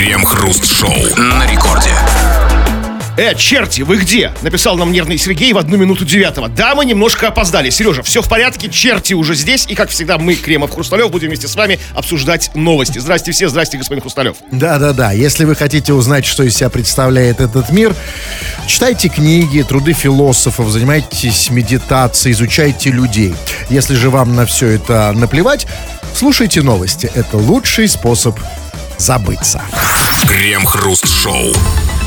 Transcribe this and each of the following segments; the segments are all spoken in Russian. Крем-хруст-шоу на рекорде. Черти, вы где? Написал нам нервный Сергей в 8:01. Да, мы немножко опоздали. Сережа, все в порядке, черти уже здесь. И, как всегда, мы, Кремов, Хрусталев, будем вместе с вами обсуждать новости. Здрасте все, здрасте, господин Хрусталев. Да. Если вы хотите узнать, что из себя представляет этот мир, читайте книги, труды философов, занимайтесь медитацией, изучайте людей. Если же вам на все это наплевать, слушайте новости. Это лучший способ забыться. Крем-хруст-шоу.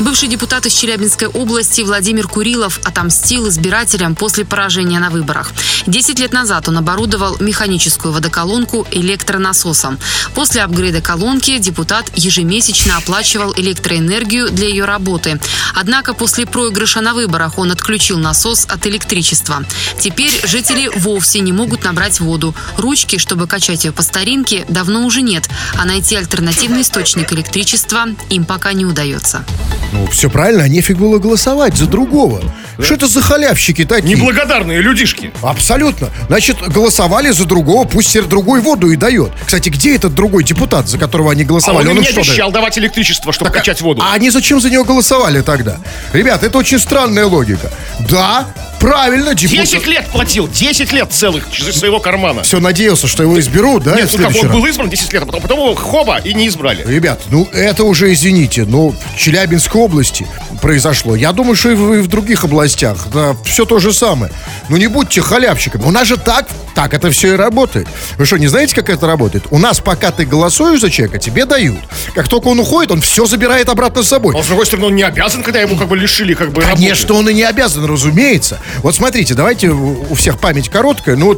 Бывший депутат из Челябинской области Владимир Курилов отомстил избирателям после поражения на выборах. 10 лет назад он оборудовал механическую водоколонку электронасосом. После апгрейда колонки депутат ежемесячно оплачивал электроэнергию для ее работы. Однако после проигрыша на выборах он отключил насос от электричества. Теперь жители вовсе не могут набрать воду. Ручки, чтобы качать ее по старинке, давно уже нет, а найти альтернативный источник электричества им пока не удается. Ну, все правильно, а нефиг было голосовать за другого. Да. Что это за халявщики такие? Неблагодарные людишки. Абсолютно. Значит, голосовали за другого, пусть теперь другой воду и дает. Кстати, где этот другой депутат, за которого они голосовали? А он мне обещал давать электричество, чтобы так, качать воду. А они зачем за него голосовали тогда? Ребят, это очень странная логика. Да, правильно, депутат. 10 лет платил, 10 лет целых из своего кармана. Все, надеялся, что его изберут, да? Нет, ну как, он был избран 10 лет, а потом его хоба и не избрали. Ребят, ну это уже, извините, но в Челябинской области произошло. Я думаю, что и в других областях. Да, все то же самое. Ну не будьте халявщиками. У нас же так это все и работает. Вы что, не знаете, как это работает? У нас, пока ты голосуешь за человека, тебе дают. Как только он уходит, он все забирает обратно с собой. А с другой стороны, он не обязан, когда ему лишили Конечно, работы. Он и не обязан, разумеется. Вот смотрите, давайте, у всех память короткая, но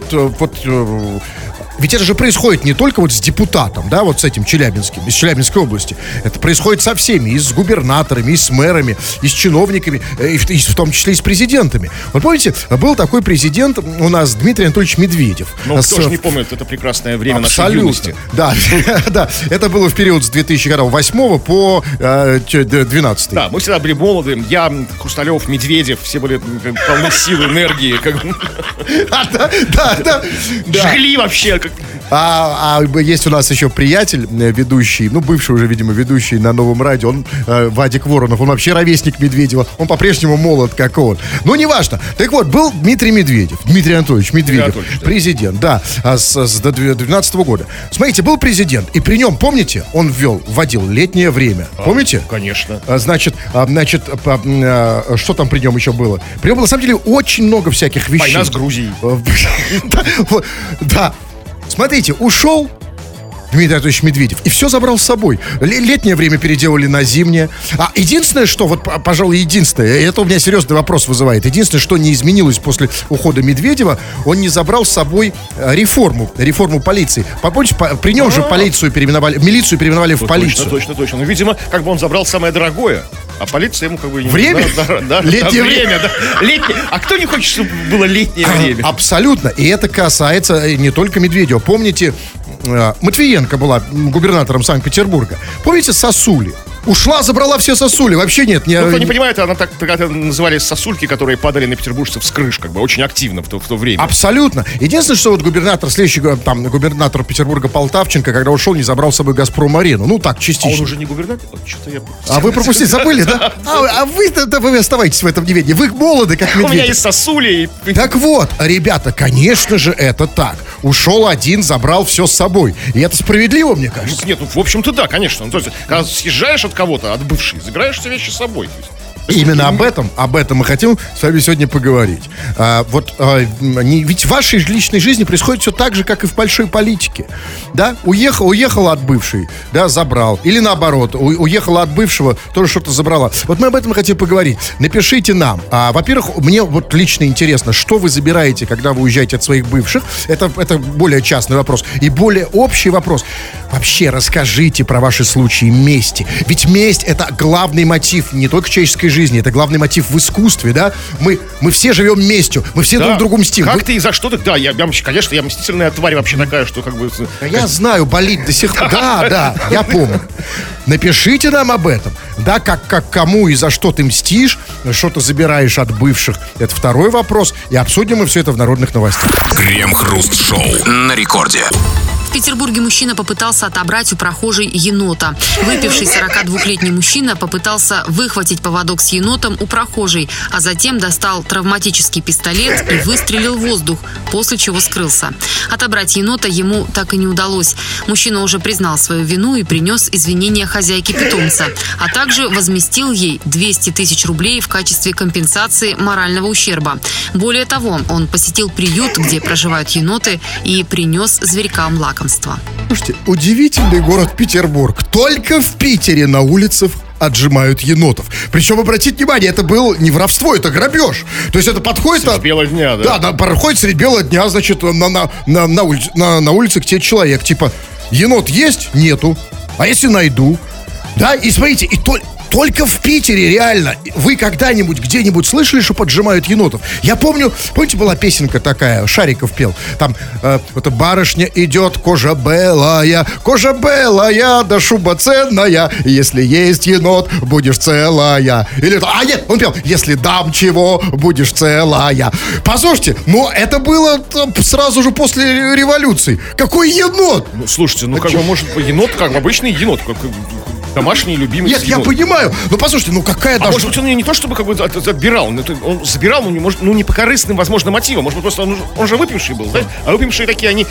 ведь это же происходит не только с депутатом, да, с этим челябинским, из Челябинской области. Это происходит со всеми, и с губернаторами, и с мэрами, и с чиновниками, и в том числе и с президентами. Вот помните, был такой президент у нас Дмитрий Анатольевич Медведев. Ну, кто же не помнит это прекрасное время нашей юности. Да, это было в период с 2008 по 2012. Да, мы всегда были молоды. Я, Хрусталев, Медведев, все были полны сил, энергии. Да. Жгли вообще. А есть у нас еще приятель, ведущий, бывший уже, видимо, ведущий на Новом радио, он Вадик Воронов, он вообще ровесник Медведева, он по-прежнему молод, как он. Неважно. Так вот, был Дмитрий Анатольевич Медведев, президент, да, с 2012 года. Смотрите, был президент, и при нем, помните, он вводил летнее время, помните? Конечно. Значит, что там при нем еще было? При нем было, на самом деле, очень много всяких вещей. Война с Грузией. Да. Смотрите, ушел Дмитрий Анатольевич Медведев и все забрал с собой. Летнее время переделали на зимнее. А единственное, что, пожалуй, единственное, это у меня серьезный вопрос вызывает. Единственное, что не изменилось после ухода Медведева, он не забрал с собой реформу полиции. Помните, при нем же полицию переименовали, милицию переименовали в полицию. Точно. Ну, видимо, он забрал самое дорогое. А полиция ему не... Время? Да, летнее время. Да. Летнее. А кто не хочет, чтобы было летнее время? Абсолютно. И это касается не только Медведева. Помните, Матвеенко была губернатором Санкт-Петербурга. Помните сосули? Ушла, забрала все сосули. Вообще нет. Кто не понимает, она так называли сосульки, которые падали на петербуржцев с крыш, очень активно в то время. Абсолютно. Единственное, что губернатор, следующий губернатор Петербурга Полтавченко, когда ушел, не забрал с собой «Газпром-Арену». Так, частично. А он уже не губернатор? А вы пропустили, забыли, да? А вы оставайтесь в этом неведении. Вы молоды, как Медведев. У меня есть сосули. Так вот, ребята, конечно же, это так. Ушел один, забрал все с собой. И это справедливо, мне кажется. Нет, в общем-то, да, конечно. То есть, когда съезжаешь от кого-то, от бывшей, забираешь все вещи с собой. Именно об этом мы хотим с вами сегодня поговорить. Ведь в вашей личной жизни происходит все так же, как и в большой политике. Да? Уехала от бывшей, да, забрал. Или наоборот, уехала от бывшего, тоже что-то забрала. Мы об этом хотим поговорить. Напишите нам. Во-первых, мне лично интересно, что вы забираете, когда вы уезжаете от своих бывших. Это более частный вопрос. И более общий вопрос. Вообще расскажите про ваши случаи мести. Ведь месть — это главный мотив не только человеческой жизни, это главный мотив в искусстве, да? Мы все живем местью, мы все друг другу мстим. Как ты и за что ты? Да, я мстительная тварь вообще такая, что Я знаю, болит до сих пор. Да, я помню. Напишите нам об этом. Да, как кому и за что ты мстишь, что ты забираешь от бывших. Это второй вопрос. И обсудим мы все это в народных новостях. Крем-хруст-шоу на рекорде. Петербурге мужчина попытался отобрать у прохожей енота. Выпивший 42-летний мужчина попытался выхватить поводок с енотом у прохожей, а затем достал травматический пистолет и выстрелил в воздух, после чего скрылся. Отобрать енота ему так и не удалось. Мужчина уже признал свою вину и принес извинения хозяйке питомца, а также возместил ей 200 тысяч рублей в качестве компенсации морального ущерба. Более того, он посетил приют, где проживают еноты, и принес зверькам лакомства. Слушайте, удивительный город Петербург. Только в Питере на улицах отжимают енотов. Причем, обратите внимание, это было не воровство, это грабеж. То есть это подходит... Средь бела дня, да? Да, подходит средь бела дня, значит, на улице к тебе человек. Типа, енот есть? Нету. А если найду? Да, и смотрите, и только в Питере, реально. Вы когда-нибудь, где-нибудь слышали, что поджимают енотов? Я помню, помните, была песенка такая, Шариков пел. Там, вот барышня идет, кожа белая, да шуба ценная. Если есть енот, будешь целая. Или, а нет, он пел, если дам чего, будешь целая. Послушайте, но это было сразу же после революции. Какой енот? Ну, слушайте, ну, может, енот, как обычный енот, как... Домашний любимый. Нет, енот. Я понимаю. Но послушайте, какая даже... А может быть, он ее не то, чтобы отбирал. Он забирал, но не по корыстным, возможно, мотивам. Может быть, просто он же выпивший был, да? А выпившие такие, они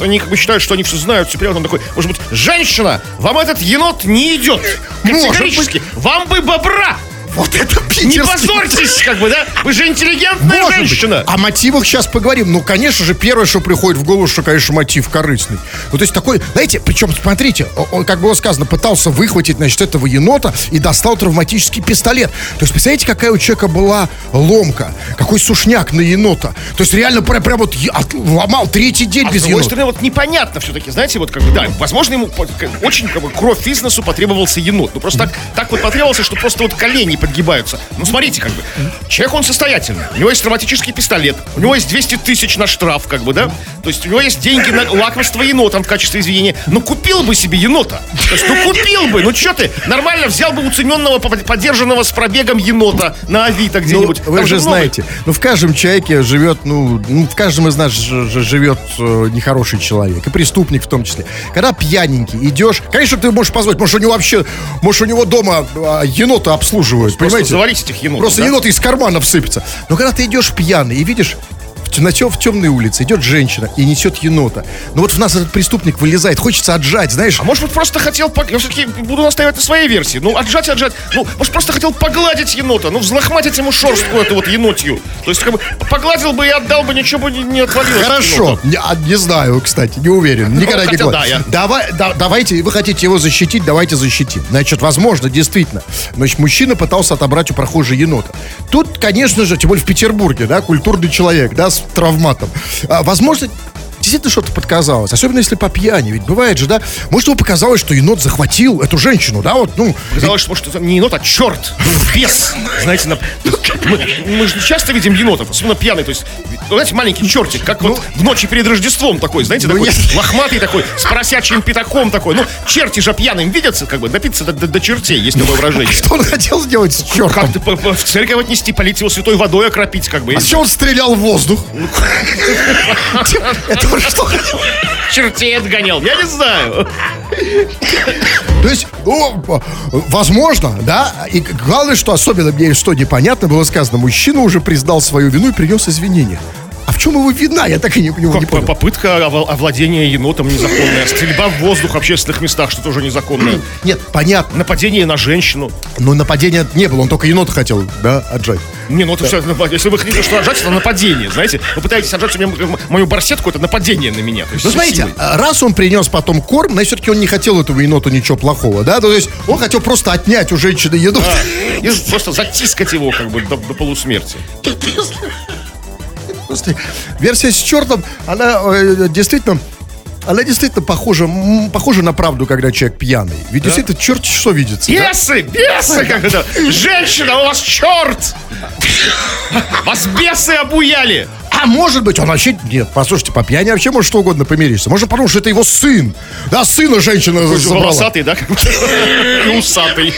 они считают, что они все знают, все прямо. Он такой, может быть, женщина, вам этот енот не идет. Категорически. Вам бы бобра. Вот это питерский. Не позорьтесь, да? Вы же интеллигентная женщина. Быть. О мотивах сейчас поговорим. Ну, конечно же, первое, что приходит в голову, что, конечно, мотив корыстный. Ну, то есть такой, знаете, причем, смотрите, он, как было сказано, пытался выхватить, значит, этого енота и достал травматический пистолет. То есть, представляете, какая у человека была ломка? Какой сушняк на енота? То есть, реально, прям вот ломал третий день без енота. С другой стороны, непонятно все-таки, знаете, да, возможно, ему очень, кровь из носу потребовался енот. Ну, просто так потребовался, что просто колени подгибаются. Смотрите, человек, он состоятельный. У него есть травматический пистолет. У него есть 200 тысяч на штраф, да? То есть у него есть деньги на лакомство енотом в качестве извинения. Ну, купил бы себе енота. То есть, купил бы. Че ты? Нормально взял бы у цеменного, подержанного с пробегом енота на Авито где-нибудь. Вы же знаете, в каждом человеке живет, в каждом из нас живет нехороший человек. И преступник в том числе. Когда пьяненький идешь, конечно, ты можешь позволить. Может, у него дома енота обслуживают. Понимаете? Заварить этих енотов. Просто еноты из карманов сыпятся. Но когда ты идешь пьяный и видишь в темной улице идет женщина и несет енота. Но в нас этот преступник вылезает. Хочется отжать, знаешь. А может, просто хотел... Я все-таки буду настаивать на своей версии. Отжать. Может, просто хотел погладить енота. Взлохматить ему шерстку эту енотью. То есть, погладил бы и отдал бы, ничего бы не отвалилось. Хорошо. Не знаю, кстати. Не уверен. Никогда не гладил. Давайте, вы хотите его защитить, давайте защитим. Значит, возможно, действительно. Значит, мужчина пытался отобрать у прохожей енота. Тут, конечно же, тем более в Петербурге, да, культурный человек, да, с травматом. Возможно, действительно что-то подказалось. Особенно, если по пьяни. Ведь бывает же, да? Может, ему показалось, что енот захватил эту женщину, да? Показалось, что это не енот, а черт. Бес. Знаете, мы же часто видим енотов, особенно пьяный. То есть, знаете, маленький чертик, как в ночи перед Рождеством такой, знаете, такой лохматый такой, с поросячьим пятаком такой. Черти же пьяным видятся, допиться до чертей, есть такое выражение. Что он хотел сделать с чертом? Как-то в церковь отнести, полить его святой водой, окропить, А что он стрелял в воздух? Это что? Чертей отгонял, я не знаю. То есть, возможно, да? И главное, что особенно мне что непонятно было сказано, мужчина уже признал свою вину и принес извинения. А в чем его вина? Я так и не понял. Попытка овладения енотом незаконная. Стрельба в воздух в общественных местах, что тоже незаконное. Нет, понятно. Нападение на женщину. Ну, нападения не было, он только енота хотел, да, отжать. Если вы хотите что отжать, это нападение, знаете. Вы пытаетесь отжать у меня мою барсетку, это нападение на меня. Смотрите, раз он принес потом корм, но все-таки он не хотел этого енота ничего плохого, да? То есть он хотел просто отнять у женщины еду. Просто затискать его до полусмерти. Версия с чертом, она действительно похожа на правду, когда человек пьяный. Ведь действительно черт что видится. Бесы, да? Бесы, как это. Женщина, у вас черт. Вас бесы обуяли. А может быть, он вообще... Нет, послушайте, по пьяни вообще может что угодно помириться. Может, потому что это его сын. Да, сына женщина забрала. Волосатый, да? И усатый.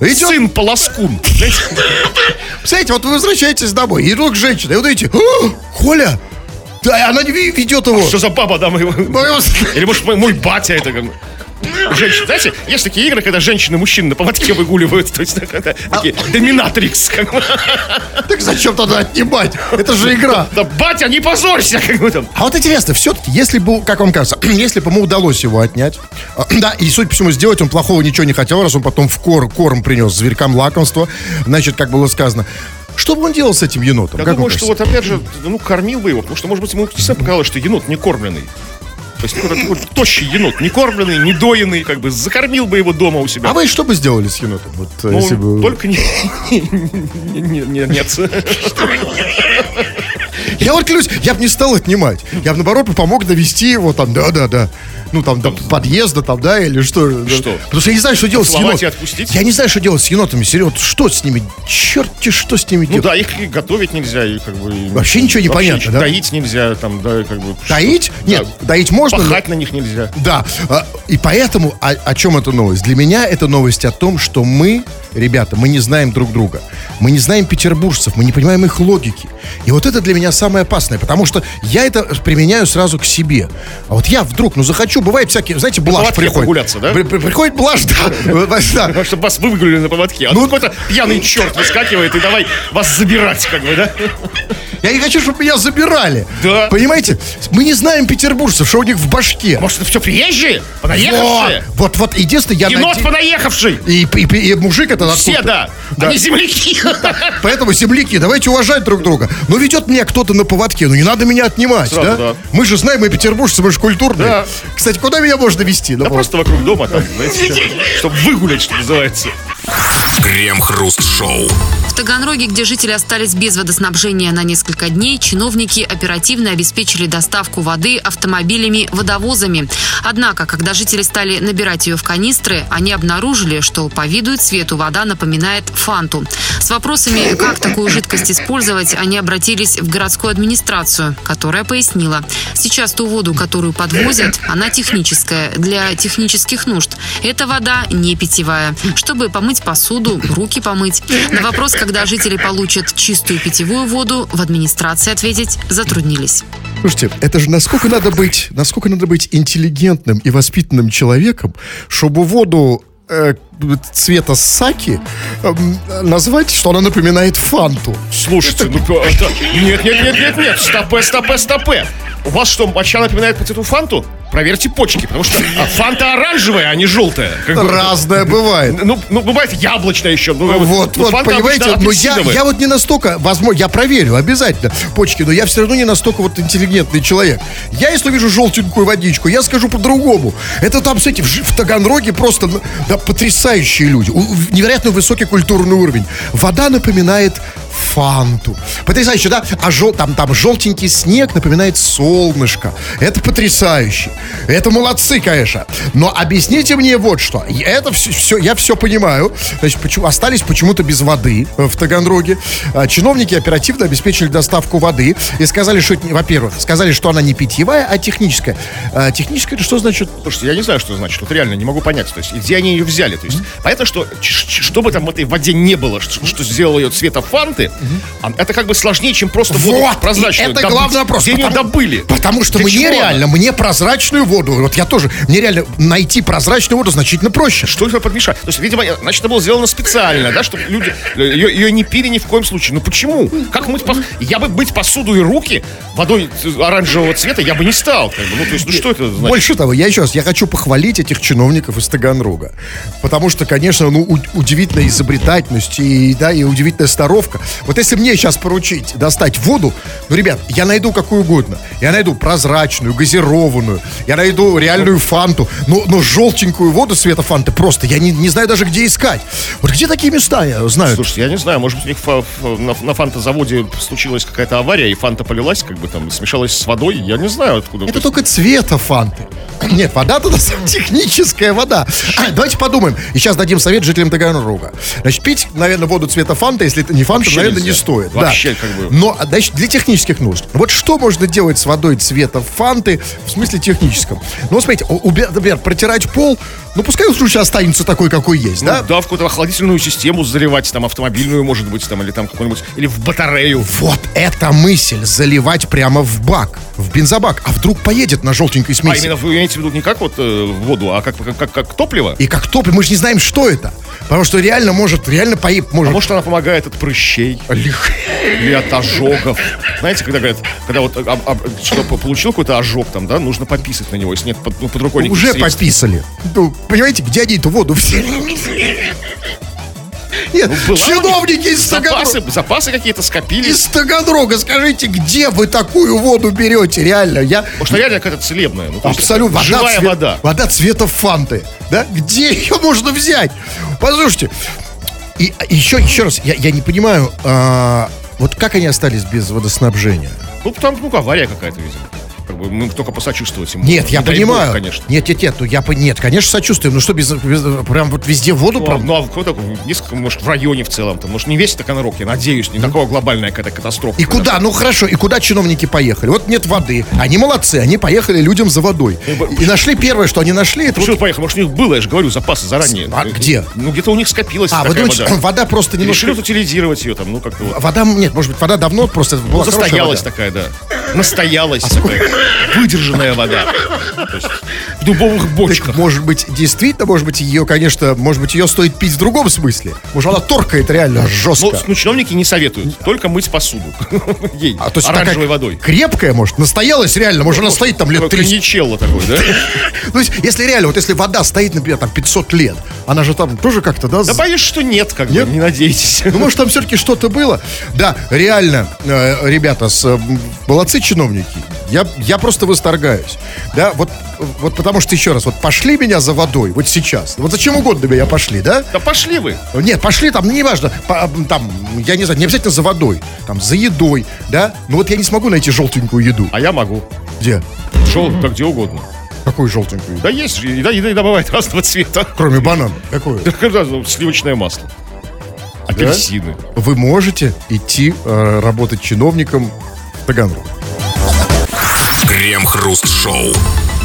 Идет... Сын полоскун. Представляете, вы возвращаетесь домой, и вдруг женщина, и видите, Коля, Да, она ведет его. Что за баба, да? Или, может, мой батя это как бы... Женщина, знаете, есть такие игры, когда женщины и мужчин на поводке выгуливают. То есть, это такие доминатрикс. Как бы. Так зачем тогда отнимать? Это же игра. Да, батя, не позорься. Как бы, там. А вот интересно, все-таки, если бы, как вам кажется, если бы ему удалось его отнять, да, и, судя по всему, сделать он плохого ничего не хотел, раз он потом в корм принес зверькам лакомство, значит, как было сказано, что бы он делал с этим енотом? Я думаю, что вот, опять же, кормил бы его, потому что, может быть, ему показалось, что енот не кормленный. То есть какой-то тощий енот, не кормленный, не доенный, как бы закормил бы его дома у себя. А вы что бы сделали с енотом? Вот, ну, если бы... только не... Нет. Я вот клянусь, я бы не стал отнимать. Я бы, наоборот, помог довести его там, да-да-да. Ну, там, до подъезда, там, да, или что. Что? Потому что я не знаю, что делать с енотами. Я не знаю, что делать с енотами, серьезно. Что с ними? Черт-те, что с ними делать? Ну да, их готовить нельзя, и как бы... Вообще ничего не понятно, да? Доить нельзя, там, да, как бы... Доить? Нет, доить можно. Пахать на них нельзя. Да. И поэтому, о чем эта новость? Для меня это новость о том, что мы, ребята, мы не знаем друг друга. Мы не знаем петербуржцев, мы не понимаем их логики. И вот это для меня самое опасное, потому что я это применяю сразу к себе. А вот я вдруг, захочу, бывает всякие, знаете, блажь приходит. Да? Приходит блажь, да. Чтобы вас выгуляли на поводке. А ну какой-то пьяный черт выскакивает и давай вас забирать, как бы, да? Я не хочу, чтобы меня забирали. Да. Понимаете? Мы не знаем петербуржцев, что у них в башке. Может, это все приезжие? Понаехавшие? Вот, единственное, я... Енот понаехавший! И мужик это... Все, да. Они земляки. Поэтому, земляки, давайте уважать друг друга. Но ведет меня кто-то на поводке, не надо меня отнимать, сразу, да? Мы же знаем, мы петербуржцы, мы же культурные. Да. Кстати, куда меня можно везти? Да просто вокруг дома, там, знаете, чтобы выгулять, что называется. Крем-хруст-шоу. В Таганроге, где жители остались без водоснабжения на несколько дней, чиновники оперативно обеспечили доставку воды автомобилями-водовозами. Однако, когда жители стали набирать ее в канистры, они обнаружили, что по виду и цвету вода напоминает фанту. С вопросами, как такую жидкость использовать, они обратились в городскую администрацию, которая пояснила: сейчас ту воду, которую подвозят, она техническая, для технических нужд. Эта вода не питьевая, чтобы помыть посуду, руки помыть. На вопрос, когда жители получат чистую питьевую воду, в администрации ответить затруднились. Слушайте, это же насколько надо быть интеллигентным и воспитанным человеком, чтобы воду цвета саки назвать, что она напоминает фанту. Слушайте, нет, стопэ. У вас что, моча напоминает по цвету фанту? Проверьте почки, потому что фанта оранжевая, а не желтая. Разное бывает. Ну, бывает яблочная еще. Вот, понимаете, но я вот не настолько, возможно, я проверю обязательно почки, но я все равно не настолько вот интеллигентный человек. Я, если вижу желтенькую водичку, я скажу по-другому. Это там, кстати, в Таганроге просто потрясающие люди. Невероятно высокий культурный уровень. Вода напоминает фанту. Потрясающе, да? А там желтенький снег напоминает солнышко. Это потрясающе. Это молодцы, конечно. Но объясните мне вот что. Это все, я все понимаю. Значит, остались почему-то без воды в Таганроге. Чиновники оперативно обеспечили доставку воды и сказали, что, во-первых, что она не питьевая, а техническая. Техническая, это что значит? Слушайте, я не знаю, что значит. Вот реально не могу понять. То есть, где они ее взяли? То есть, понятно, что чтобы там в этой воде не было, что сделало ее цвета фанты, это как бы сложнее, чем просто воду прозрачную. Это главный вопрос. Где ее добыли? Потому что мне реально, мне прозрачную воду, вот я тоже, мне реально найти прозрачную воду значительно проще. Что ее подмешать? То есть, видимо, значит, это было сделано специально, да, чтобы люди ее не пили ни в коем случае. Ну почему? Как мыть посуду? Я бы мыть посуду и руки водой оранжевого цвета я бы не стал. Как бы. Ну, то есть, что это значит? Больше того, я хочу похвалить этих чиновников из Таганрога. Потому что, конечно, удивительная изобретательность и удивительная старовка. Вот если мне сейчас поручить достать воду, ребят, я найду какую угодно. Я найду прозрачную, газированную, я найду реальную фанту, но желтенькую воду цвета фанты просто. Я не знаю даже, где искать. Вот где такие места, я знаю. Слушайте, я не знаю, может быть, у них на фантазаводе случилась какая-то авария, и фанта полилась, как бы там, смешалась с водой. Я не знаю, откуда. Это только цвета фанты. Нет, вода-то техническая вода. Давайте подумаем. И сейчас дадим совет жителям Таганрога. Значит, пить, наверное, воду цвета фанта, если это не фанта, наверное, не стоит. Вообще, да. Как бы. Но, значит, для технических нужд. Вот что можно делать с водой цвета фанты, в смысле техническом? Ну, смотрите, например, протирать пол, пускай он лучше останется такой, какой есть, да? Да, в какую-то охладительную систему заливать, там, автомобильную, может быть, там, или там какую-нибудь, или в батарею. Вот эта мысль, заливать прямо в бак. в бензобак. А вдруг поедет на желтенькой смеси? А именно, вы имеете в виду не как вот воду, а как топливо? И как топливо. Мы же не знаем, что это. Потому что реально может, А может, она помогает от прыщей. Или от ожогов. Знаете, когда говорят, когда вот получил какой-то ожог там, да, нужно пописать на него. Если нет, под рукой никаких средств. Уже пописали. Понимаете, где они эту воду все... Нет, ну, чиновники из Таганрога. Запасы какие-то скопились. Из Таганрога, скажите, где вы такую воду берете, реально? Может, реально какая-то целебная. Ну, абсолютно. Живая вода. Вода цвета фанты. Да? Где ее можно взять? Послушайте. И еще раз, я не понимаю, вот как они остались без водоснабжения? Ну, там, авария какая-то, видимо. Мы только посочувствовать ему. Нет, я понимаю. Бог, конечно. Нет, конечно, сочувствуем. Ну что, без прям вот везде воду... Несколько, может, в районе в целом. Там, может, не весь Таганрог, я надеюсь, не такого глобальная какая-то катастрофа. И куда? Даже. Ну хорошо, и куда чиновники поехали? Вот нет воды. Они молодцы, они поехали людям за водой. И нашли первое, что они нашли... это почему вот... поехали? Может, у них было, я же говорю, запасы заранее. А где? Ну, где-то у них скопилась такая вода. Вода просто не... Решили утилизировать ее там, ну как-то вот. Вода, нет, может быть, вода давно просто была хорошая. Застоялась такая, да. Настоялась такая. Выдержанная вода. То есть, в дубовых бочках. Так, может быть, действительно, может быть, ее стоит пить в другом смысле. Может, она торкает реально жестко. Но чиновники не советуют. Только мыть посуду. Ей. А то есть оранжевой водой. Крепкая, может, настоялась реально. Может, она стоит там лет 30. Коньячелло такой, да? То есть, если реально, вот если вода стоит, например, там 500 лет, она же там тоже как-то, да? Да боюсь, что нет, как бы, не надейтесь. Ну, может, там все-таки что-то было. Да, реально, ребята, молодцы чиновники. Я просто восторгаюсь. Да, вот потому что, еще раз, вот пошли меня за водой, вот сейчас. Вот зачем угодно меня пошли, да? Да пошли вы. Нет, пошли там, неважно, там, я не знаю, не обязательно за водой, там, за едой, да? Но вот я не смогу найти желтенькую еду. А я могу. Где? Да где угодно. Какую желтенькую еду? Да есть же, еда бывает разного цвета. Кроме банана, какую? Да, сливочное масло. Апельсины. Да? Вы можете идти работать чиновником в Таганрог. Крем-хруст-шоу.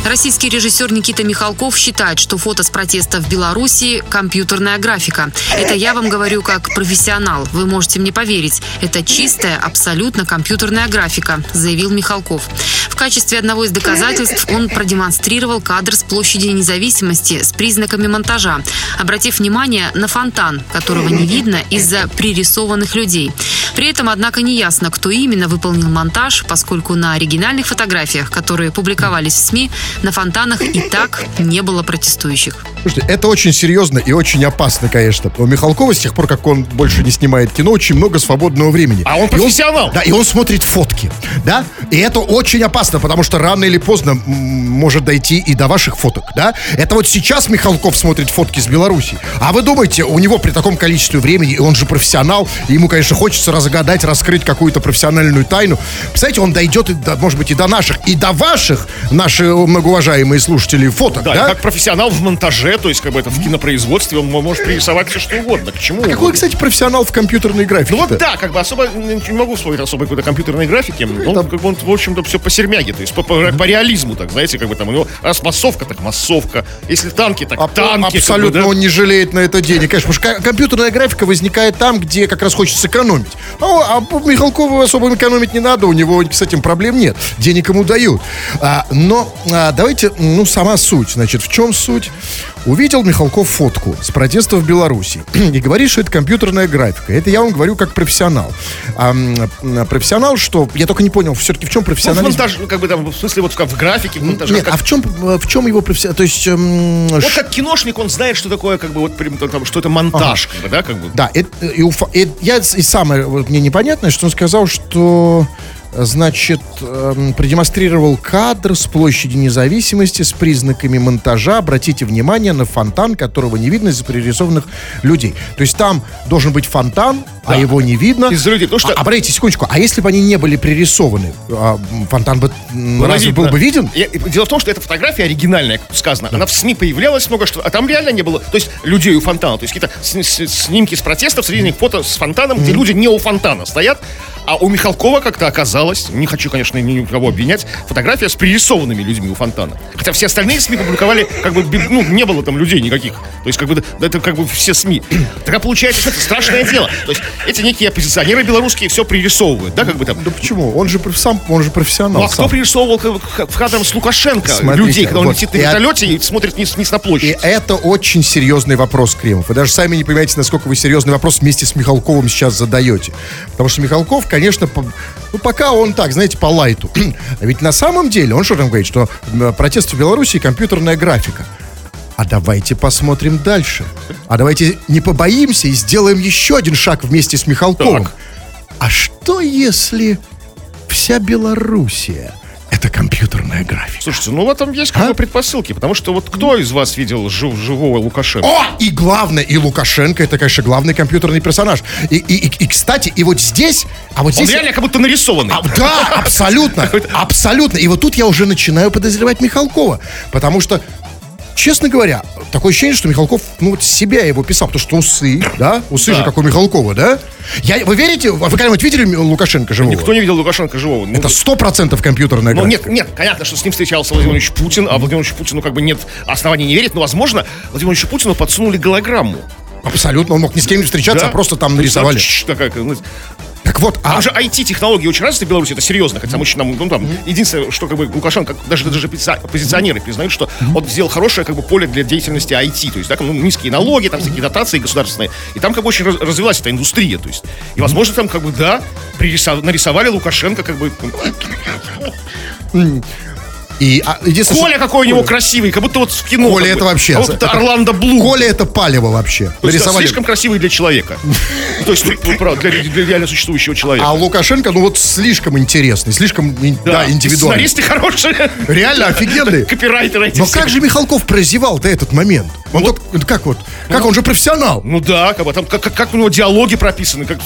Российский режиссер Никита Михалков считает, что фото с протеста в Беларуси – компьютерная графика. Это я вам говорю как профессионал. Вы можете мне поверить. Это чистая, абсолютно компьютерная графика, заявил Михалков. В качестве одного из доказательств он продемонстрировал кадр с площади Независимости с признаками монтажа, обратив внимание на фонтан, которого не видно из-за пририсованных людей. При этом, однако, не ясно, кто именно выполнил монтаж, поскольку на оригинальных фотографиях, которые публиковались в СМИ, на фонтанах и так не было протестующих. Слушайте, это очень серьезно и очень опасно, конечно. У Михалкова, с тех пор, как он больше не снимает кино, очень много свободного времени. А он профессионал. Да, и он смотрит фотки. Да? И это очень опасно, потому что рано или поздно может дойти и до ваших фоток. Да? Это вот сейчас Михалков смотрит фотки с Беларуси. А вы думаете, у него при таком количестве времени, и он же профессионал, и ему, конечно, хочется разгадать, раскрыть какую-то профессиональную тайну. Представляете, он дойдет, может быть, и до наших. И до ваших, наши многоуважаемые слушатели, фоток. Да, да? Как профессионал в монтаже, то есть как бы это в кинопроизводстве, он может пририсовать все что угодно. К чему? А какой, кстати, профессионал в компьютерной графике? Ну вот да, как бы особо не могу вспомнить особой какой-то компьютерной графики. Он, как бы, он, в общем-то, все по сермяге, то есть по реализму, так знаете, как бы там у него раз массовка, так массовка. Если танки, так танки. Абсолютно, как бы, да? Он не жалеет на это денег. Конечно, потому что компьютерная графика возникает там, где как раз хочется экономить. А Михалкову особо экономить не надо, у него с этим проблем нет. Денег ему дают. Давайте, сама суть. Значит, в чем суть? Увидел Михалков фотку с протеста в Беларуси и говорит, что это компьютерная графика. Это я вам говорю как профессионал. Профессионал, что... Я только не понял, все-таки в чем профессионализм? Ну, как бы там, в смысле, вот в графике, в монтаже. Нет, как... а в чем его профессионализм? То есть... Вот как киношник, он знает, что такое, как бы, вот, что это монтаж. Ага. Да, как бы. Да, и самое вот, мне непонятное, что он сказал, что... Значит, продемонстрировал кадр с площади Независимости с признаками монтажа. Обратите внимание на фонтан, которого не видно из-за пририсованных людей. То есть там должен быть фонтан, да, а его не видно. Из-за людей. Что... Обратите секундочку. А если бы они не были пририсованы, фонтан бы разве был бы виден? Дело в том, что эта фотография оригинальная, как сказано. Да. Она в СМИ появлялась много, что, а там реально не было, то есть людей у фонтана. То есть какие-то снимки с протестов, среди них фото с фонтаном, где люди не у фонтана стоят. А у Михалкова как-то оказалось, не хочу, конечно, никого обвинять, фотография с пририсованными людьми у фонтана. Хотя все остальные СМИ публиковали, как бы, ну, не было там людей никаких. То есть, как бы, это как бы все СМИ. Тогда получается, что это страшное дело. То есть, эти некие оппозиционеры белорусские все пририсовывают, да, как бы там. Да почему? Он же сам, он же профессионал. Ну, а сам. Кто пририсовывал в кадром с Лукашенко? Смотрите, людей, когда он вот летит на вертолете и смотрит вниз на площадь. И это очень серьезный вопрос, Кремов. Вы даже сами не понимаете, насколько вы серьезный вопрос вместе с Михалковым сейчас задаете. Потому что Михалков, конечно, ну, пока он так, знаете, по лайту. А ведь на самом деле, он что там говорит, что протесты в Беларуси — компьютерная графика. А давайте посмотрим дальше. А давайте не побоимся и сделаем еще один шаг вместе с Михалковым. Так. А что если вся Белоруссия — это компьютерная графика? Слушайте, ну в этом есть какие-то предпосылки. Потому что вот кто из вас видел живого Лукашенко? О! И главное, и Лукашенко — это, конечно, главный компьютерный персонаж. И кстати, и вот здесь... А вот здесь он реально как будто нарисованный. Да, абсолютно. Абсолютно. И вот тут я уже начинаю подозревать Михалкова. Потому что, честно говоря, такое ощущение, что Михалков, ну, вот себя его писал, потому что усы, да? Усы да. же, как у Михалкова, да? Вы верите? Вы когда-нибудь видели Лукашенко живого? Никто не видел Лукашенко живого. Ну, это 100% компьютерная графика. Нет, понятно, что с ним встречался Владимир Владимирович Путин, а Владимир Владимирович Путину как бы нет оснований не верить, но, возможно, Владимиру Владимировичу Путину подсунули голограмму. Абсолютно, он мог ни с кем не встречаться, да? А просто там нарисовали. Так вот, а уже IT-технологии очень развиты в Беларуси, это серьезно, хотя мы считаем, ну, там, единственное, что как бы Лукашенко, даже оппозиционеры признают, что он сделал хорошее как бы поле для деятельности IT, то есть, да, ну, низкие налоги, там всякие дотации государственные, и там как бы очень развилась эта индустрия, то есть, и возможно там как бы, да, нарисовали Лукашенко как бы... Коля какой у него красивый, как будто вот в кино. Коля это вообще. Как будто Орландо Блум. Коля это палево вообще. То есть, да, слишком красивый для человека. То есть, для реально существующего человека. А Лукашенко, ну вот слишком интересный, слишком, да, индивидуальный. Сценаристы хорошие. Реально офигенные. Копирайтеры эти. Но как же Михалков прозевал-то этот момент? Он как вот? Как он же профессионал? Ну да, как у него диалоги прописаны, как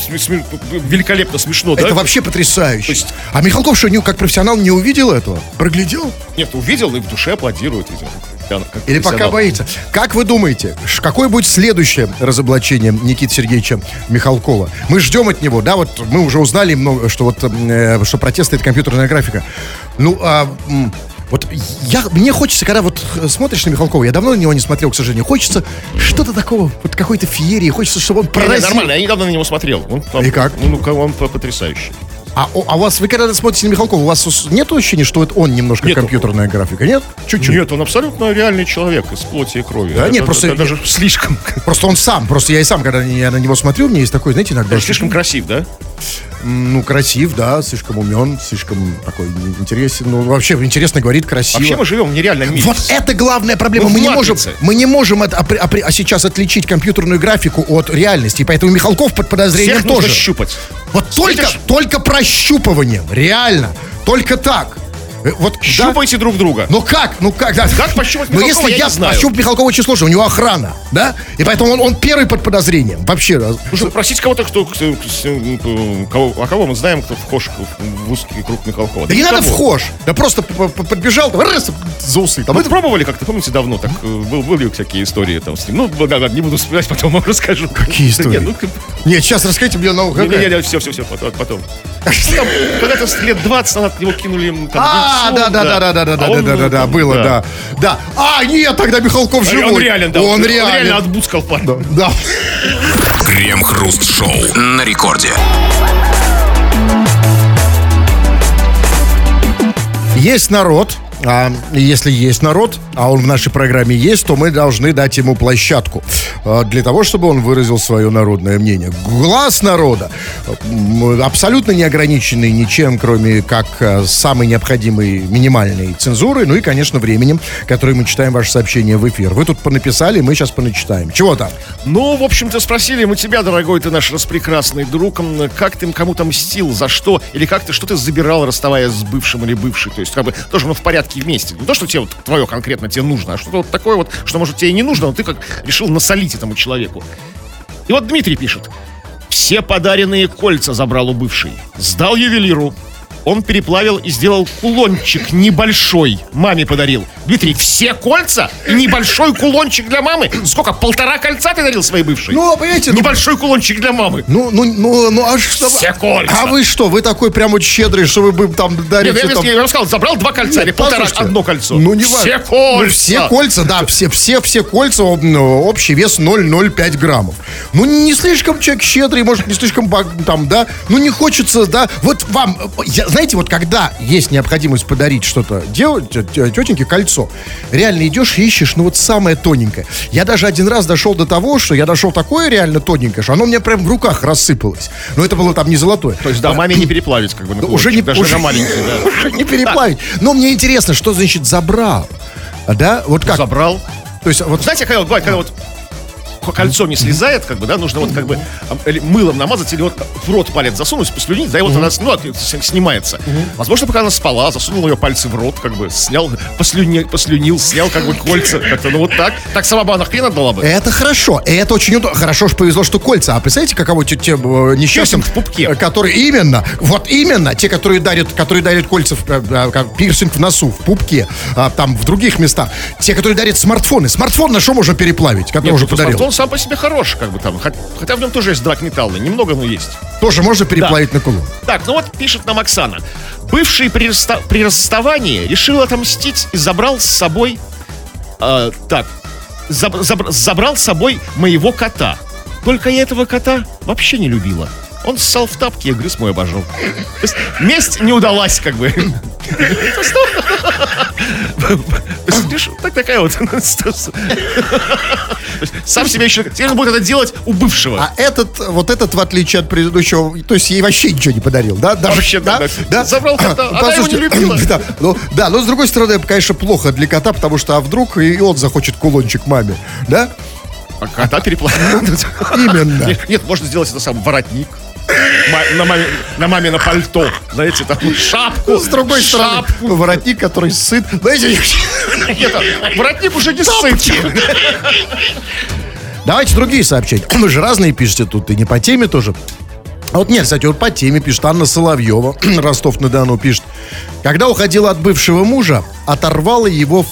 великолепно смешно. Это вообще потрясающе. А Михалков что, как профессионал, не увидел этого? Проглядел? Нет, увидел и в душе аплодирует, видимо. Или пока боится. Как вы думаете, какое будет следующее разоблачение Никиты Сергеевича Михалкова? Мы ждем от него, да, вот мы уже узнали много, что вот, что протесты — это компьютерная графика. Ну, а... Вот мне хочется, когда вот смотришь на Михалкова, я давно на него не смотрел, к сожалению, хочется что-то такого, вот какой-то феерии, хочется, чтобы он поразил. Нормально, я недавно на него смотрел. И как? Ну, он потрясающий. А у вас, вы когда смотрите на Михалкова, у вас нет ощущения, что это он немножко компьютерная графика? Нет? Чуть-чуть? Нет, он абсолютно реальный человек из плоти и крови. Да, нет, просто... даже слишком. Просто он сам. Просто я и сам, когда я на него смотрю, у меня есть такой, знаете, иногда... Это слишком красив, да? Ну, красив, да, слишком умен, слишком такой интересен. Ну, вообще, интересно говорит, красиво. Вообще мы живем в нереальном мире. Вот это главная проблема. Мы не можем сейчас отличить компьютерную графику от реальности. И поэтому Михалков под подозрением всех тоже. Всех нужно щупать. Вот только прощупыванием. Реально. Только так. Вот, щупайте друг друга. Ну как? Да. Как пощупать Михалкова? Но если я не знаю. Пощупать Михалкова очень сложно, у него охрана, да? И поэтому он первый под подозрением. Вообще. Нужно просить кого-то, кого мы знаем, кто вхож в узкий круг Михалкова. Да не надо вхож. Да просто подбежал, раз, за усы. Вы пробовали как-то, помните, давно так были всякие истории там с ним. Ну, не буду вспоминать, потом вам расскажу. Какие истории? Нет, сейчас расскажите мне науку. Нет, все, потом. Когда-то лет 20 назад его кинули там. Да. А, нет, тогда Михалков живой. Он реально, да. Он реально отбускал парня. Да. Крем-хруст-шоу на рекорде. Есть народ. А если есть народ, а он в нашей программе есть, то мы должны дать ему площадку для того, чтобы он выразил свое народное мнение. Глаз народа, абсолютно не ограниченный ничем, кроме как самой необходимой минимальной цензуры, ну и, конечно, временем, которое мы читаем ваше сообщение в эфир. Вы тут понаписали, мы сейчас поначитаем. Чего там? Ну, в общем-то, спросили мы тебя, дорогой ты наш распрекрасный друг, как ты кому-то мстил, за что, или как ты, что ты забирал, расставаясь с бывшим или бывшей, то есть, как бы, тоже мы в порядке вместе. Не то, что тебе вот твое конкретно тебе нужно, а что-то вот такое вот, что, может, тебе и не нужно, но ты как решил насолить этому человеку. И вот Дмитрий пишет. Все подаренные кольца забрал у бывшей. Сдал ювелиру. он переплавил и сделал кулончик небольшой. Маме подарил. Дмитрий, все кольца и небольшой кулончик для мамы? Сколько, 1,5 кольца ты дарил своей бывшей? Ну, понимаете... Небольшой кулончик для мамы. А что... Все кольца. А вы что, вы такой прям вот щедрый, что вы там дарите... Нет, я вам сказал, забрал 2 кольца или 1,5, одно кольцо. Ну, не важно. Все кольца. Ну, все кольца, да, все кольца, общий вес 0,05 граммов. Ну, не слишком человек щедрый, может, не слишком там, да, ну, не хочется, да, вот вам, знаете, вот когда есть необходимость подарить что-то тетеньке, кольцо, реально идешь и ищешь, ну, вот самое тоненькое. Я даже один раз дошел до того, что я нашел такое реально тоненькое, что оно у меня прям в руках рассыпалось. Но это было там не золотое. То есть, да, маме не переплавить, как бы, на кулончик, даже на маленький, да. Уже не переплавить. Так. Но мне интересно, что значит забрал, да, вот как. Забрал. То есть, вот... Знаете, когда вот кольцо не слезает, как бы, да, нужно вот как бы мылом намазать или вот в рот палец засунуть, послюнить, да, и вот она, ну, снимается. Возможно, пока она спала, засунул ее пальцы в рот, как бы, снял, послюнил, снял, как бы, кольца, как-то, ну, вот так. Так сама бы она хрен отдала бы. Это хорошо, это очень удобно. Хорошо, что повезло, что кольца. А представляете, каково несчастным в пупке, которые именно, те, которые дарят кольца, пирсинг в носу, в пупке, там, в других местах. Те, которые дарят смартфоны. Смартфон на что можно переплавить, который уже подарил? Сам по себе хорош, как бы там. Хотя в нем тоже есть драгметаллы, немного, но есть. Тоже можно переплавить, да, на кулон. Так, ну вот пишет нам Оксана. Бывший при расставании решил отомстить и забрал с собой... забрал с собой моего кота. Только я этого кота вообще не любила. Он ссал в тапки и грыз мой обожжен. То есть месть не удалась, как бы. Такая вот. Сам себе еще... Теперь он будет это делать у бывшего. А этот, в отличие от предыдущего... То есть ей вообще ничего не подарил, да? Вообще, да. Забрал кота, она его не любила. Да, но с другой стороны, это, конечно, плохо для кота, потому что, а вдруг и он захочет кулончик маме, да? А кота переплавить. Именно. Нет, можно сделать это сам воротник. На маме на пальто. Знаете, такую шапку. С другой стороны, воротник, который сыт. Знаете, воротник уже не сыт. Давайте другие сообщения. Вы же разные пишете тут, и не по теме тоже. А вот нет, кстати, вот по теме пишет Анна Соловьева, Ростов-на-Дону, пишет. Когда уходила от бывшего мужа, оторвала в его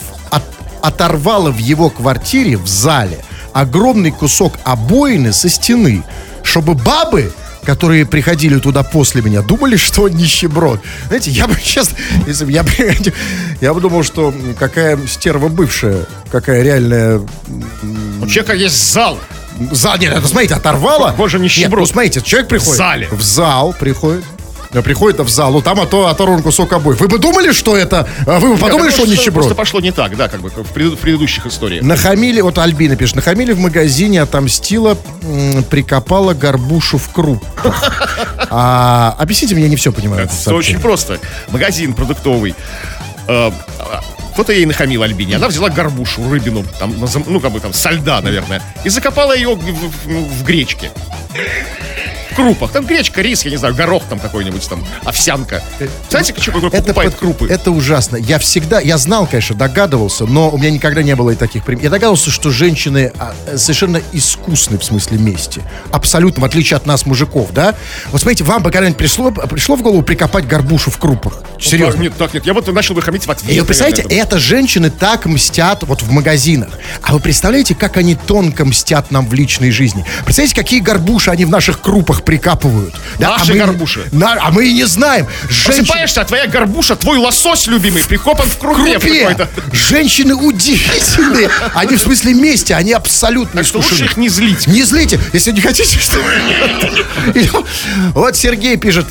квартире в зале огромный кусок обоины со стены, чтобы бабы, которые приходили туда после меня, думали, что он нищеброд. Знаете, я бы сейчас, если бы я приходил, я бы думал, что какая стерва бывшая, какая реальная... У человека есть зал. Зал, нет, это, смотрите, оторвала. Боже, нищеброд. Нет, ну, смотрите, человек приходит. В зале. В зал приходит. Приходит в зал, ну там оторван кусок обоев. Вы бы думали, что это... Вы бы подумали, что он нищеброд? Просто пошло не так, да, как бы в предыдущих историях. Нахамили, вот Альбина пишет, нахамили в магазине, отомстила, прикопала горбушу в крупах. Объясните мне, я не все понимаю. Это очень просто. Магазин продуктовый. Кто-то ей нахамил, Альбине. Она взяла горбушу, рыбину, там, ну как бы там со льда, наверное, и закопала ее в гречке. Крупах. Там гречка, рис, я не знаю, горох там какой-нибудь, там, овсянка. Знаете, какой покупает крупы? Это ужасно. Я знал, конечно, догадывался, но у меня никогда не было и таких примеров. Я догадывался, что женщины совершенно искусны в смысле мести. Абсолютно, в отличие от нас, мужиков, да? Вот смотрите, вам бы когда-нибудь пришло в голову прикопать горбушу в крупах? Серьезно? Так, нет. Я вот начал бы хамить в ответ. И вы представляете, это женщины так мстят вот в магазинах. А вы представляете, как они тонко мстят нам в личной жизни? Представляете, какие горбуши они в наших крупах прикапывают. Да? Наши горбуши. А мы и не знаем. Просыпаешься, а твоя горбуша, твой лосось любимый прикопан в крупе. Женщины удивительные. Они в смысле мести, они абсолютно искушены. Так что лучше их не злить. Не злите, если не хотите, что... Вот Сергей пишет...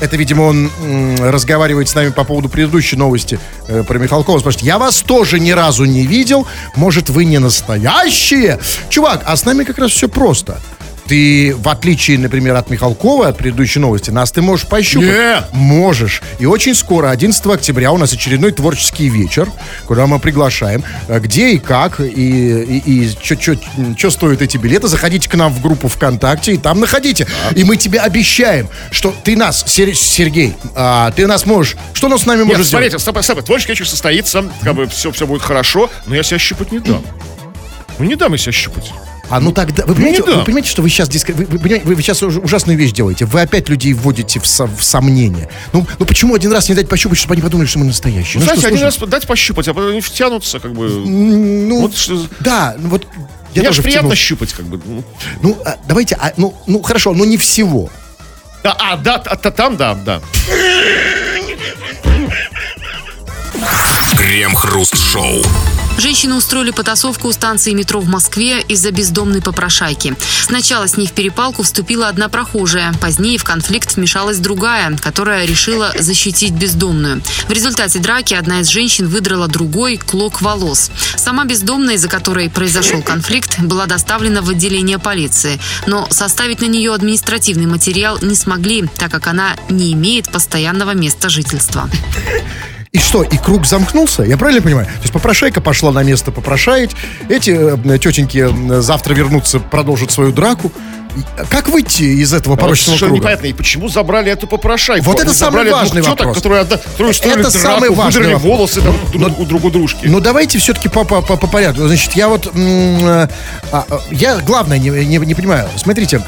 Это, видимо, он разговаривает с нами по поводу предыдущей новости про Михалкова. Спрашивает, я вас тоже ни разу не видел. Может, вы не настоящие? Чувак, а с нами как раз все просто. Ты, в отличие, например, от Михалкова, от предыдущей новости, нас ты можешь пощупать. Нет. Можешь. И очень скоро, 11 октября, у нас очередной творческий вечер, куда мы приглашаем. Где и как, и что стоят эти билеты. Заходите к нам в группу ВКонтакте и там находите. Да. И мы тебе обещаем, что ты нас, Сергей, ты нас можешь... Что нас с нами можешь сделать? Смотрите, стоп, творческий вечер состоится, как бы все будет хорошо, но я себя щупать не дам. Ну, не дам я себя щупать. А ну тогда... Вы понимаете, что вы сейчас... Вы сейчас ужасную вещь делаете. Вы опять людей вводите в сомнение. Ну почему один раз не дать пощупать, чтобы они подумали, что мы настоящие? Знаете, один раз дать пощупать, а потом они втянутся, как бы... Мне же приятно щупать, как бы. Хорошо, но не всего. Да. Крем-хруст-шоу. Женщины устроили потасовку у станции метро в Москве из-за бездомной попрошайки. Сначала с ней в перепалку вступила одна прохожая. Позднее в конфликт вмешалась другая, которая решила защитить бездомную. В результате драки одна из женщин выдрала другой клок волос. Сама бездомная, из-за которой произошел конфликт, была доставлена в отделение полиции. Но составить на нее административный материал не смогли, так как она не имеет постоянного места жительства. И что, и круг замкнулся? Я правильно понимаю? То есть попрошайка пошла на место попрошаить. Эти тетеньки завтра вернутся, продолжат свою драку. Как выйти из этого порочного круга? Непонятно, и почему забрали эту попрошайку? Вот это самый важный вопрос. Которые устроили драку, выдрали волосы у друг у дружки. Но давайте все-таки по порядку. Значит, я главное не понимаю. Смотрите,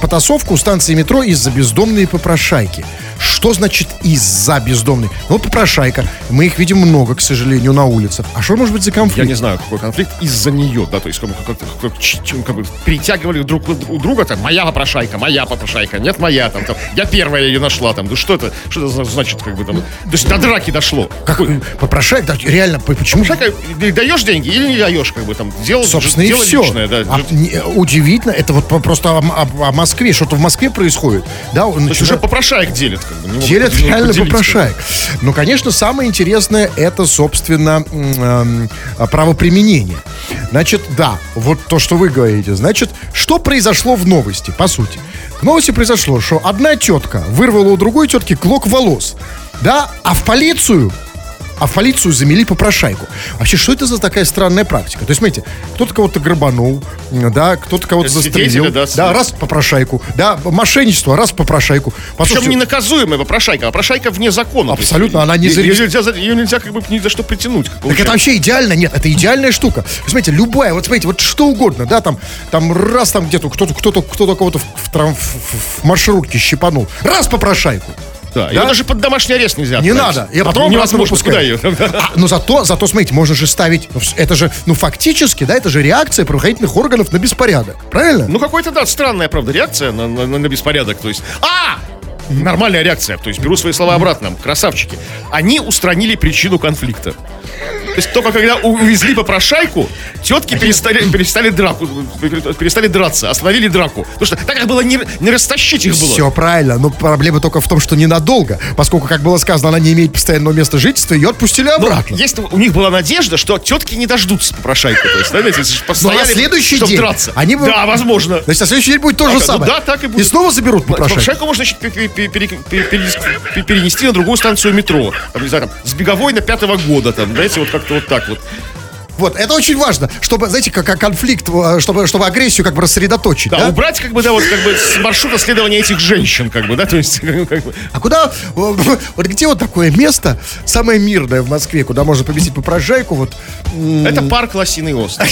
потасовку у станции метро из-за бездомной попрошайки. Что значит из-за бездомной? Вот попрошайка. Мы их видим много, к сожалению, на улице. А что может быть за конфликт? Я не знаю, какой конфликт из-за нее. Да, то есть как притягивали друг у друга. Там, моя попрошайка, нет, моя, там, я первая ее нашла, там, ну что это значит, как бы там, то есть до драки дошло. Какой попрошайка, реально, почему? Попрошайка, даешь деньги или не даешь, как бы там, дело все. Личное, да. Удивительно, это вот просто о Москве, что-то в Москве происходит, да? То есть уже попрошаек делят, как бы. Делят реально попрошаек. Но, конечно, самое интересное, это, собственно, правоприменение. Значит, да, вот то, что вы говорите, значит, что произошло в новости, по сути. В новости произошло, что одна тетка вырвала у другой тетки клок волос, да, а в полицию замели попрошайку. Вообще, что это за такая странная практика? То есть, смотрите, кто-то кого-то грабанул, да, кто-то кого-то застрелил, да, раз попрошайку, да, мошенничество, раз попрошайку. Причем ненаказуемая попрошайка, а попрошайка вне закона. Абсолютно, она не зарегистрирована. Ее нельзя как бы ни за что притянуть. Так это вообще идеально, нет, это идеальная штука. Смотрите, любая, вот смотрите, вот что угодно, да, там раз там где-то кто-то кого-то в маршрутке щипанул, раз попрошайку. Да, ее даже под домашний арест нельзя. Не надо. Я потом невозможно, куда ее. Но зато, смотрите, можно же ставить. Это же, фактически, да, это же реакция правоохранительных органов на беспорядок. Правильно? Какой-то, да, странная, правда, реакция на беспорядок. То есть, нормальная реакция. То есть, беру свои слова обратно. Красавчики. Они устранили причину конфликта. То есть только когда увезли попрошайку, тетки перестали драться, остановили драку. Потому что так как было не растащить их было. Все правильно, но проблема только в том, что ненадолго. Поскольку, как было сказано, она не имеет постоянного места жительства, ее отпустили обратно. Если у них была надежда, что тетки не дождутся попрошайку. То есть, знаете, постояли, но на следующий день драться. Да, возможно. Значит, на следующий день будет то же самое. Да, так и будет. И снова заберут попрошайку. Попрошайку можно, значит, перенести на другую станцию метро. Там, не знаю, с беговой на 5-го года. Там, знаете, вот как вот так вот. Вот, это очень важно, чтобы, знаете, как конфликт, чтобы агрессию как бы рассредоточить. Да, убрать, как бы, да, вот, как бы, с маршрута следования этих женщин, как бы, да, то есть, как бы. А куда, вот где вот такое место, самое мирное в Москве, куда можно поместить попрошайку, вот? Это парк Лосиный остров.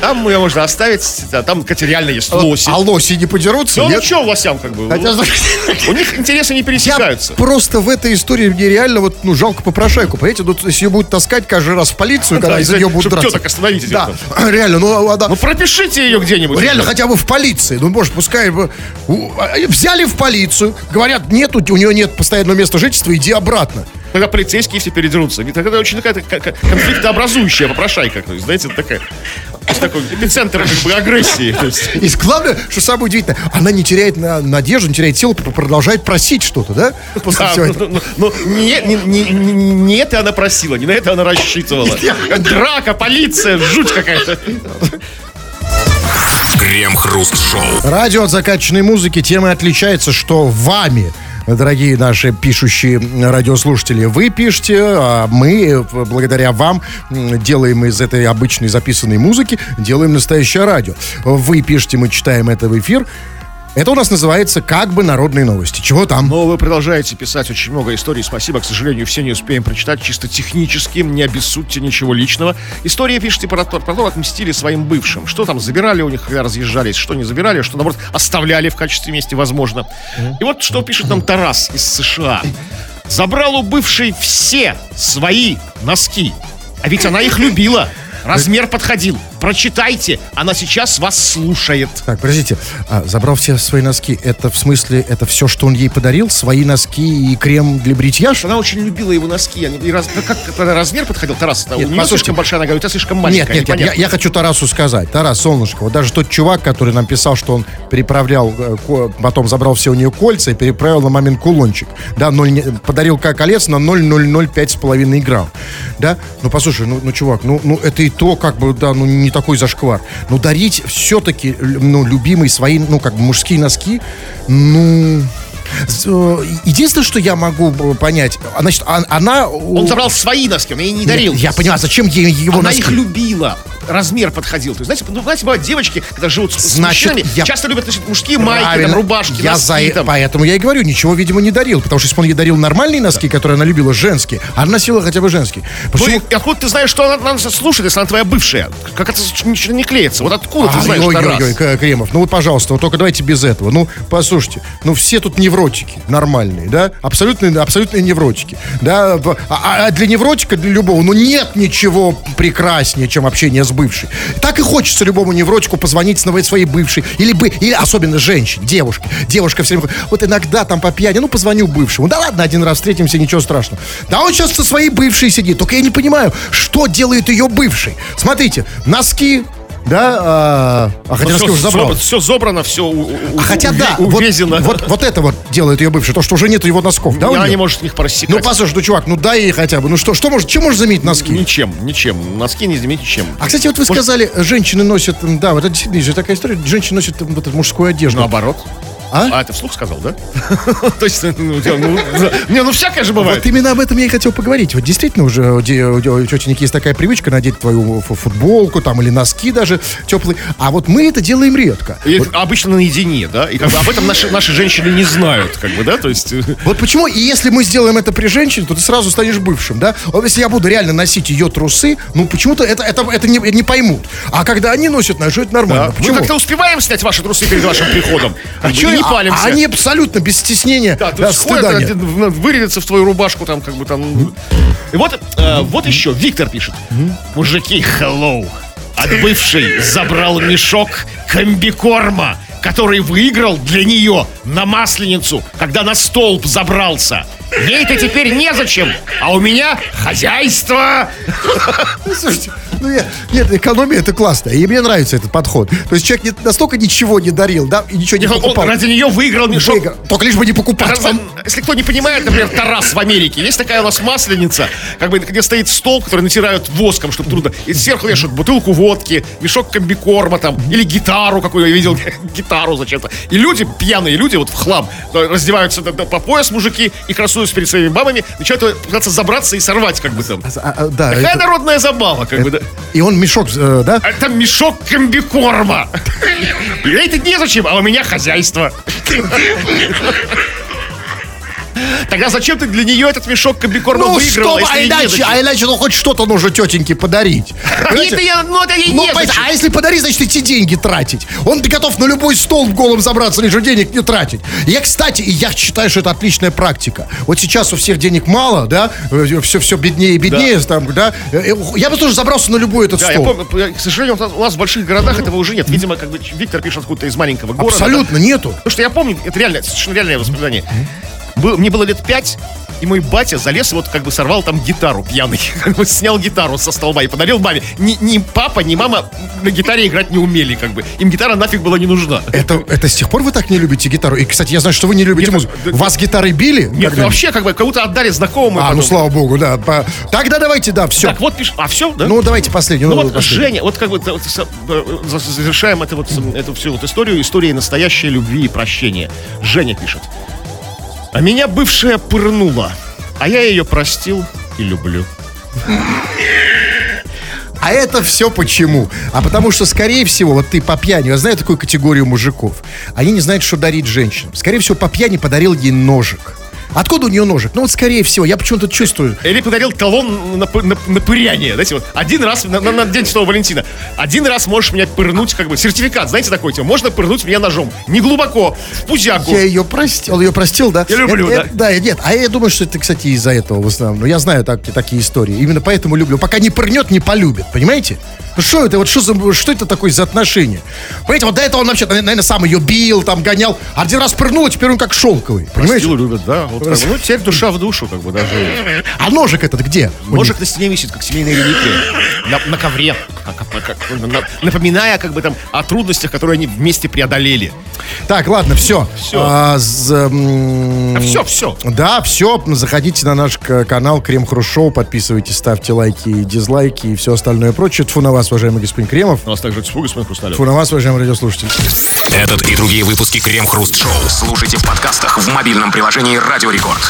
Там ее можно оставить, там, кстати, реально есть лоси. А лоси не подерутся? Ну, что лосям, как бы? У них интересы не пересекаются. Просто в этой истории мне реально, вот, жалко попрошайку, понимаете, если ее будут таскать каждый раз в полицию, когда из ее будут драться. Теток, остановитесь. Да, это. Реально. Пропишите ее где-нибудь. Реально, хотя бы в полиции. Может, пускай... Взяли в полицию, говорят, нет, у нее нет постоянного места жительства, иди обратно. Тогда полицейские все передерутся. Тогда очень такая конфликтообразующая попрошайка. То есть, знаете, такая... такой эпицентр, как бы, агрессии. И главное, что самое удивительное, она не теряет надежду, не теряет силу, продолжает просить что-то, да? Но не это она просила, не на это она рассчитывала. Драка, полиция, жуть какая-то. Крем-хруст-шоу. Радио от закачанной музыки тем и отличается, что вами, дорогие наши пишущие радиослушатели, вы пишете, а мы, благодаря вам, делаем из этой обычной записанной музыки, делаем настоящее радио. Вы пишете, мы читаем это в эфир. Это у нас называется как бы народные новости. Чего там? Но вы продолжаете писать очень много историй. Спасибо, к сожалению, все не успеем прочитать. Чисто технически, не обессудьте, ничего личного. Истории пишите про то, как мстили своим бывшим. Что там забирали у них, когда разъезжались, что не забирали, что, наоборот, оставляли в качестве мести, возможно. И вот что пишет нам Тарас из США. Забрал у бывшей все свои носки. А ведь она их любила. Размер подходил. Прочитайте, она сейчас вас слушает. Так, подождите, забрал все свои носки. Это в смысле, это все, что он ей подарил? Свои носки и крем для бритья? Она очень любила его носки. Они, как размер подходил, Тарас? Нет, у нее слишком большая нога, у тебя слишком маленькая. Нет, я хочу Тарасу сказать. Тарас, солнышко, вот даже тот чувак, который нам писал, что он переправлял, потом забрал все у нее кольца и переправил на момент кулончик. Да, подарил колец на 0,005,5 грамм. Да? Ну, послушай, чувак, это и то, как бы, да, не такой зашквар. Но дарить все-таки, любимые свои, как бы мужские носки, единственное, что я могу понять, значит, она... Он забрал свои носки, он ей не дарил. Я понимаю, зачем ей его она носки? Она их любила. Размер подходил. То есть, знаете, бывают девочки, когда живут с мужчинами, часто любят, мужские майки, рубашки, носки. Поэтому я и говорю, ничего, видимо, не дарил. Потому что если он ей дарил нормальные носки, которые она любила, женские, она носила хотя бы женские. Почему? Ну, откуда ты знаешь, что она слушает, если она твоя бывшая? Как это ничего не клеится? Вот откуда ты знаешь, Тарас? Кремов, пожалуйста, только давайте без этого. Послушайте, все тут невротики нормальные, да? Абсолютные невротики, да? А для невротика, для любого, нет ничего прекраснее, чем общение с бывшей. Так и хочется любому невротику позвонить своей бывшей. Или особенно женщине, девушке. Девушка все время говорит, вот иногда там по пьяни, позвоню бывшему. Да ладно, один раз встретимся, ничего страшного. Да он сейчас со своей бывшей сидит. Только я не понимаю, что делает ее бывшей. Смотрите, носки... Да, хотя носки уже забрал. Все забрано, все увезено. Вот это делает ее бывшая. То, что уже нет его носков, да? Она не может их просекать. Послушай, чувак, дай ей хотя бы. Чем можешь заменить носки? Ничем. Носки не заменить ничем. А, кстати, вот вы сказали, женщины носят... Да, вот это действительно такая история. Женщины носят мужскую одежду. Наоборот. А ты вслух сказал, да? Точно. Всякое же бывает. Вот именно об этом я и хотел поговорить. Вот действительно уже у тети Ники есть такая привычка надеть твою футболку там или носки даже теплые. А вот мы это делаем редко. Обычно наедине, да? И об этом наши женщины не знают, как бы, да? То есть... Вот почему, и если мы сделаем это при женщине, то ты сразу станешь бывшим, да? Вот если я буду реально носить ее трусы, почему-то это не поймут. А когда они носят, это нормально. Мы как-то успеваем снять ваши трусы перед вашим приходом. А чего? А они абсолютно без стеснения. Да, то есть вырядятся в твою рубашку там, как бы там. И вот еще Виктор пишет: мужики, hello. От бывшей забрал мешок комбикорма, который выиграл для нее на Масленицу, когда на столб забрался. Ей-то теперь незачем, а у меня хозяйство. Слушайте, экономия это классно. И мне нравится этот подход. То есть человек настолько ничего не дарил, да, и ничего не покупал. Он ради нее выиграл мешок. Только лишь бы не покупать. Если кто не понимает, например, Тарас в Америке. Есть такая у нас Масленица, как бы где стоит стол, который натирают воском, чтобы трудно. И сверху вешают бутылку водки, мешок комбикорма там, или гитару какую я видел. Гитару зачем-то. И люди, пьяные люди, в хлам, раздеваются по пояс мужики и красуются перед своими бабами, начинают пытаться забраться и сорвать, как бы там. Такая народная забава, как бы, да. И он мешок, да? Это мешок комбикорма. Ей-то незачем, а у меня хозяйство. Тогда зачем ты для нее этот мешок комбикорма выиграл? Иначе, хоть что-то нужно тетеньке подарить. А если подари, значит, идти деньги тратить. Он готов на любой стол голым забраться, лишь денег не тратить. Я считаю, что это отличная практика. Вот сейчас у всех денег мало, да? Все беднее и беднее. Да. Там, да? Я бы тоже забрался на любой этот стол. Я помню, к сожалению, у нас в больших городах этого уже нет. Видимо, как бы Виктор пишет откуда-то из маленького города. Абсолютно нету. Потому что я помню, это реально, совершенно реальное воспоминание. Мне было лет 5, и мой батя залез и сорвал там гитару пьяный. Снял гитару со столба и подарил маме. Ни папа, ни мама на гитаре играть не умели, как бы. Им гитара нафиг была не нужна. Это с тех пор вы так не любите гитару? И, кстати, я знаю, что вы не любите музыку. Вас гитары били? Нет, вообще, кому-то отдали знакомым. Слава богу, да. Тогда давайте, все. Так, пишем. Все, да? Давайте последнюю. Женя, завершаем эту всю историю. История настоящей любви и прощения. Женя пишет. А меня бывшая пырнула, а я ее простил и люблю. А это все почему? А потому что, скорее всего, вот ты по пьяни, я знаю такую категорию мужиков, они не знают, что дарить женщинам. Скорее всего, по пьяни подарил ей ножик. Откуда у нее ножик? Ну вот, скорее всего, я почему-то чувствую. Или подарил талон на пыряние. Знаете, вот один раз, на день Святого Валентина, один раз можешь меня пырнуть, как бы, сертификат, знаете, такой тема, можно пырнуть меня ножом. Не глубоко, в пузяку. Я ее простил, он ее простил, да? Я люблю, да? Да, нет, а я думаю, что это, кстати, из-за этого в основном. Но я знаю такие истории, именно поэтому люблю. Пока не пырнет, не полюбит, понимаете? Ну что это, вот что это такое за отношение? Понимаете, вот до этого он вообще, наверное, сам ее бил, там гонял. А один раз пырнул, а теперь он как шелковый, понимаете? Простил, любит, да. Вот, как бы, ну, теперь душа в душу, как бы, даже. А ножик этот где? Ножик на стене висит, как семейная реликвия. На ковре. Напоминая, как бы, там, о трудностях, которые они вместе преодолели. Так, ладно, все. Все. Да, все. Заходите на наш канал Крем-Хруст-Шоу, подписывайтесь, ставьте лайки, дизлайки и все остальное прочее. Тьфу на вас, уважаемый господин Кремов. На вас также тьфу, господин Хрусталев. Тьфу на вас, уважаемые радиослушатели. Этот и другие выпуски Крем-Хруст-Шоу слушайте в подкастах в мобильном приложении Radio Record.